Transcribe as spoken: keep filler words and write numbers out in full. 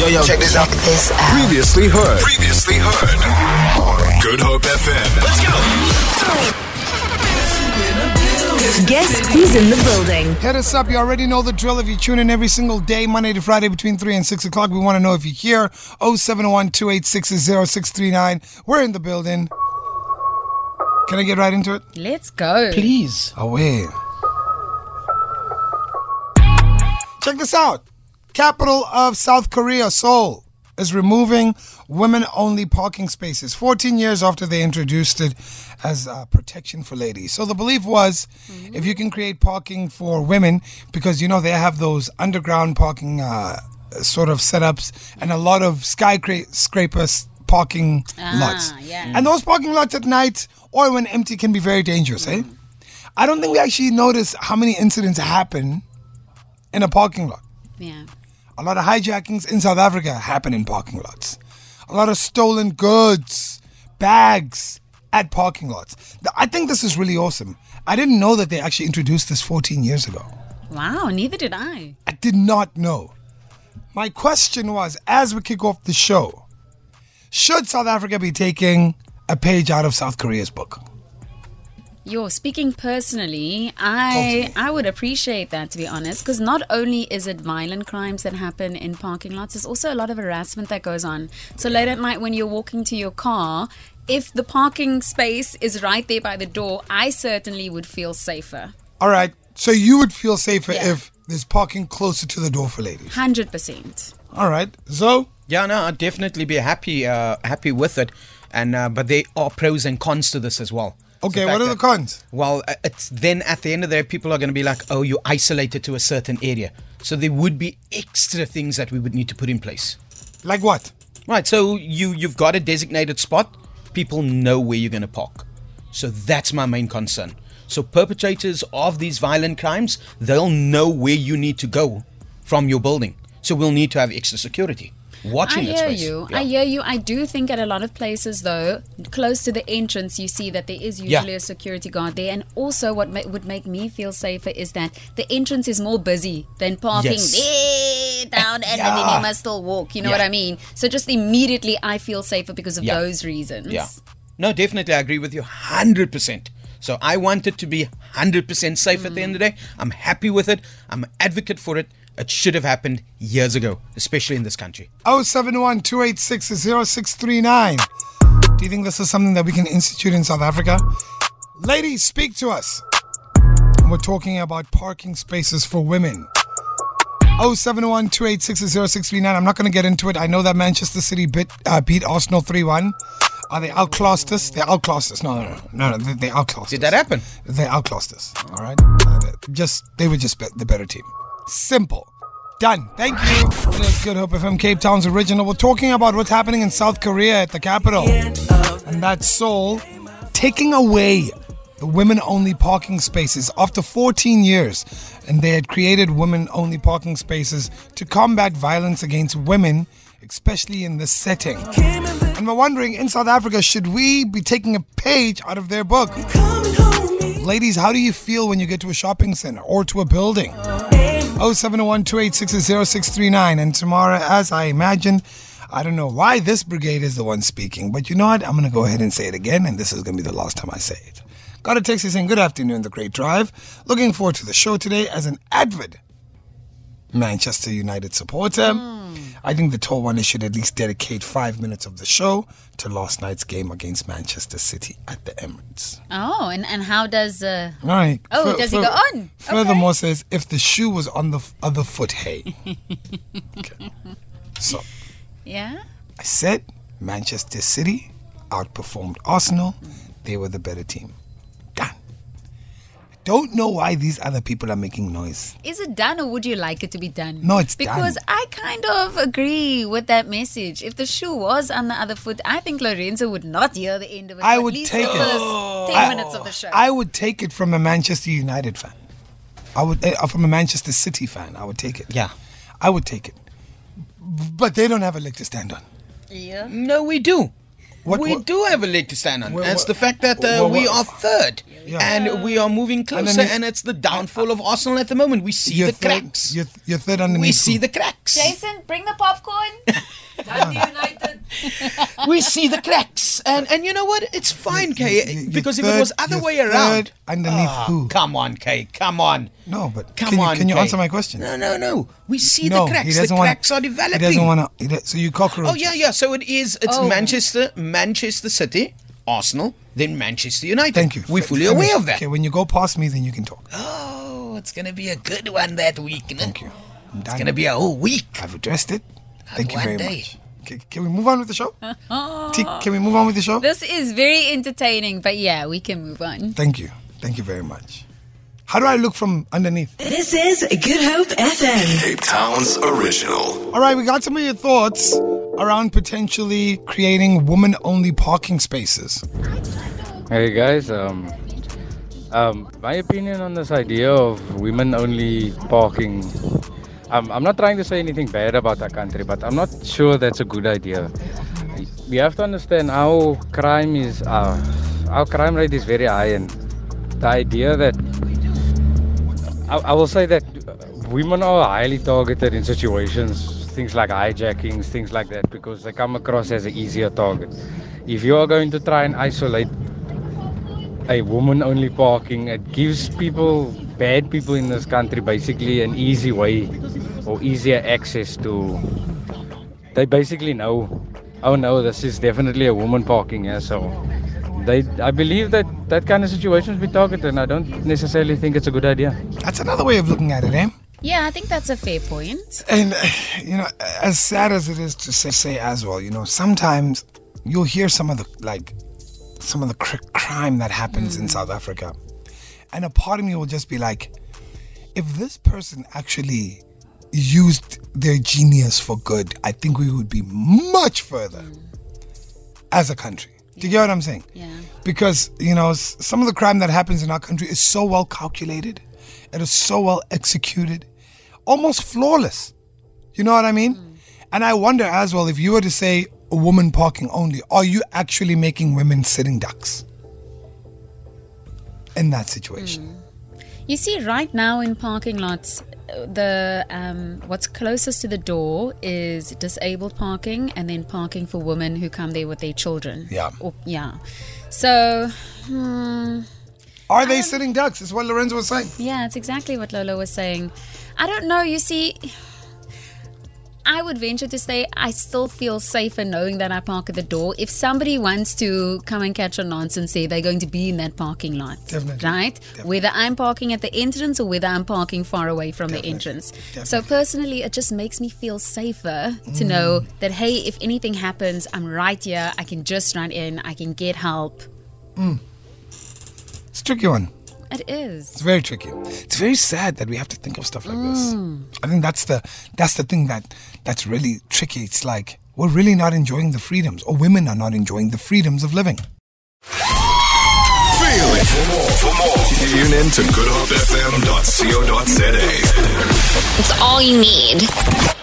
Yo, yo, check this out. Check this out. Previously heard. Previously heard. Good Hope F M. Let's go. Guess who's in the building? Hit us up. You already know the drill. If you tune in every single day, Monday to Friday between three and six o'clock, we want to know if you're here. oh seven one two eight six zero six three nine. We're in the building. Can I get right into it? Let's go. Please. Away. Check this out. Capital of South Korea, Seoul, is removing women-only parking spaces fourteen years after they introduced it as uh, protection for ladies. So the belief was, mm-hmm. if you can create parking for women, because, you know, they have those underground parking uh, sort of setups and a lot of skyscraper parking ah, lots. Yeah. And those parking lots at night or when empty can be very dangerous, mm-hmm. eh? I don't think we actually notice how many incidents happen in a parking lot. Yeah. A lot of hijackings in South Africa happen in parking lots. A lot of stolen goods, bags at parking lots. I think this is really awesome. I didn't know that they actually introduced this fourteen years ago. Wow, neither did I. I did not know. My question was, as we kick off the show, should South Africa be taking a page out of South Korea's book? Yo, speaking personally, I I would appreciate that, to be honest, because not only is it violent crimes that happen in parking lots, there's also a lot of harassment that goes on. So late at night when you're walking to your car, if the parking space is right there by the door, I certainly would feel safer. All right. So you would feel safer yeah. if there's parking closer to the door for ladies? one hundred percent. All right. Zo? Yeah, no, I'd definitely be happy uh, happy with it. and uh, But there are pros and cons to this as well. Okay, what are the cons? Well, it's then at the end of the day, people are going to be like, oh, you're isolated to a certain area. So there would be extra things that we would need to put in place. Like what? Right, so you, you've got a designated spot. People know where you're going to park. So that's my main concern. So perpetrators of these violent crimes, they'll know where you need to go from your building. So we'll need to have extra security. Watching I hear you. Yeah. I hear you. I do think at a lot of places, though, close to the entrance, you see that there is usually yeah. a security guard there. And also what ma- would make me feel safer is that the entrance is more busy than parking yes. there down and yeah. then you must still walk. You know yeah. what I mean? So just immediately I feel safer because of yeah. those reasons. Yeah. No, definitely. I agree with you one hundred percent. So I want it to be one hundred percent safe mm. at the end of the day. I'm happy with it. I'm an advocate for it. It should have happened years ago, especially in this country. oh seven one two eight six zero six three nine. Do you think this is something that we can institute in South Africa? Ladies, speak to us. We're talking about parking spaces for women. oh seven one two eight six zero six three nine. I'm not going to get into it. I know that Manchester City bit, uh, beat Arsenal three one. Are they outclassed us? They outclassed us. No, no, no, no. no they outclassed Did us. Did that happen? They outclassed us. All right. Just they were just the better team. Simple. Done. Thank you. Good Hope F M, Cape Town's original. We're talking about what's happening in South Korea at the capital. And that's Seoul taking away the women-only parking spaces after fourteen years. And they had created women-only parking spaces to combat violence against women, especially in this setting. And we're wondering, in South Africa, should we be taking a page out of their book? Ladies, how do you feel when you get to a shopping center or to a building? oh seven one two eight six zero six three nine. And tomorrow, as I imagined, I don't know why this brigade is the one speaking, but you know what? I'm going to go ahead and say it again, and this is going to be the last time I say it. Got a text saying, good afternoon, The Great Drive. Looking forward to the show today as an avid Manchester United supporter. Mm. I think the tall one should at least dedicate five minutes of the show to last night's game against Manchester City at the Emirates. Oh, and, and how does... Uh... All right. Oh, f- does f- he go on? Furthermore, okay. says, if the shoe was on the f- other foot, hey. Okay. So. Yeah? I said Manchester City outperformed Arsenal. Mm. They were the better team. Don't know why these other people are making noise. Is it done, or would you like it to be done? No, it's because done. Because I kind of agree with that message. If the shoe was on the other foot, I think Lorenzo would not hear the end of it. I would at least take the it. First ten I, minutes of the show. I would take it from a Manchester United fan. I would uh, from a Manchester City fan. I would take it. Yeah, I would take it. But they don't have a leg to stand on. Yeah. No, we do. What, we what, do have a leg to stand on. What, it's what, the fact that uh, what, what, we are third yeah. and we are moving closer, and it's the downfall of Arsenal at the moment. We see the third, cracks. You're, you're third underneath. We see the cracks. Jason, bring the popcorn. we see the cracks. And and you know what? It's fine, Kay, because third, if it was other way around. Underneath oh, who? Come on, Kay. Come on. No, but come can, on, can you Kay. answer my question? No, no, no. We see no, the cracks. The cracks wanna, are developing. He doesn't want to. So you cockroach. Oh, yeah, yeah. So it is. It's oh. Manchester, Manchester City, Arsenal, then Manchester United. Thank you. We're fully aware of that. Okay, when you go past me, then you can talk. Oh, it's going to be a good one that week. No? Thank you. It's going to be a whole week. I've addressed it. Thank you very much. Can, can we move on with the show? T, can we move on with the show? This is very entertaining, but yeah, we can move on. Thank you. Thank you very much. How do I look from underneath? This is Good Hope F M, Cape Town's original. All right, we got some of your thoughts around potentially creating woman-only parking spaces. Hey, guys. Um, um, my opinion on this idea of women-only parking... I'm, I'm not trying to say anything bad about that country, but I'm not sure that's a good idea. We have to understand our crime is uh, our crime rate is very high, and the idea that I, I will say that women are highly targeted in situations, things like hijackings, things like that, because they come across as an easier target. If you are going to try and isolate a woman-only parking, it gives people, bad people in this country, basically an easy way or easier access to. They basically know, oh no, this is definitely a woman parking here. Yeah? So they, I believe that that kind of situation should be targeted, and I don't necessarily think it's a good idea. That's another way of looking at it, eh? Yeah, I think that's a fair point. And, you know, as sad as it is to say, say as well, you know, sometimes you'll hear some of the, like, some of the cr- crime that happens mm. in South Africa, and a part of me will just be like, if this person actually used their genius for good, I think we would be much further mm. as a country. Yeah. Do you get what I'm saying? Yeah. Because, you know, some of the crime that happens in our country is so well calculated, it is so well executed, almost flawless. You know what I mean? Mm. And I wonder as well, if you were to say a woman parking only, are you actually making women sitting ducks in that situation? Mm. You see, right now in parking lots, the um, what's closest to the door is disabled parking, and then parking for women who come there with their children. Yeah. Or, yeah. So... Hmm, are they um, sitting ducks? Is what Lorenzo was saying. Yeah, it's exactly what Lola was saying. I don't know. You see... I would venture to say I still feel safer knowing that I park at the door. If somebody wants to come and catch a nonsense there, they're going to be in that parking lot. Definitely. Right? Definitely. Whether I'm parking at the entrance or whether I'm parking far away from Definitely. the entrance. Definitely. So personally, it just makes me feel safer mm. to know that, hey, if anything happens, I'm right here. I can just run in. I can get help. Mm. It's a tricky one. It is. It's very tricky. It's very sad that we have to think of stuff like mm. this. I think that's the that's the thing that that's really tricky. It's like we're really not enjoying the freedoms, or women are not enjoying the freedoms of living. Feel it for more. For more, tune in to good hope f m dot co dot z a. It's all you need.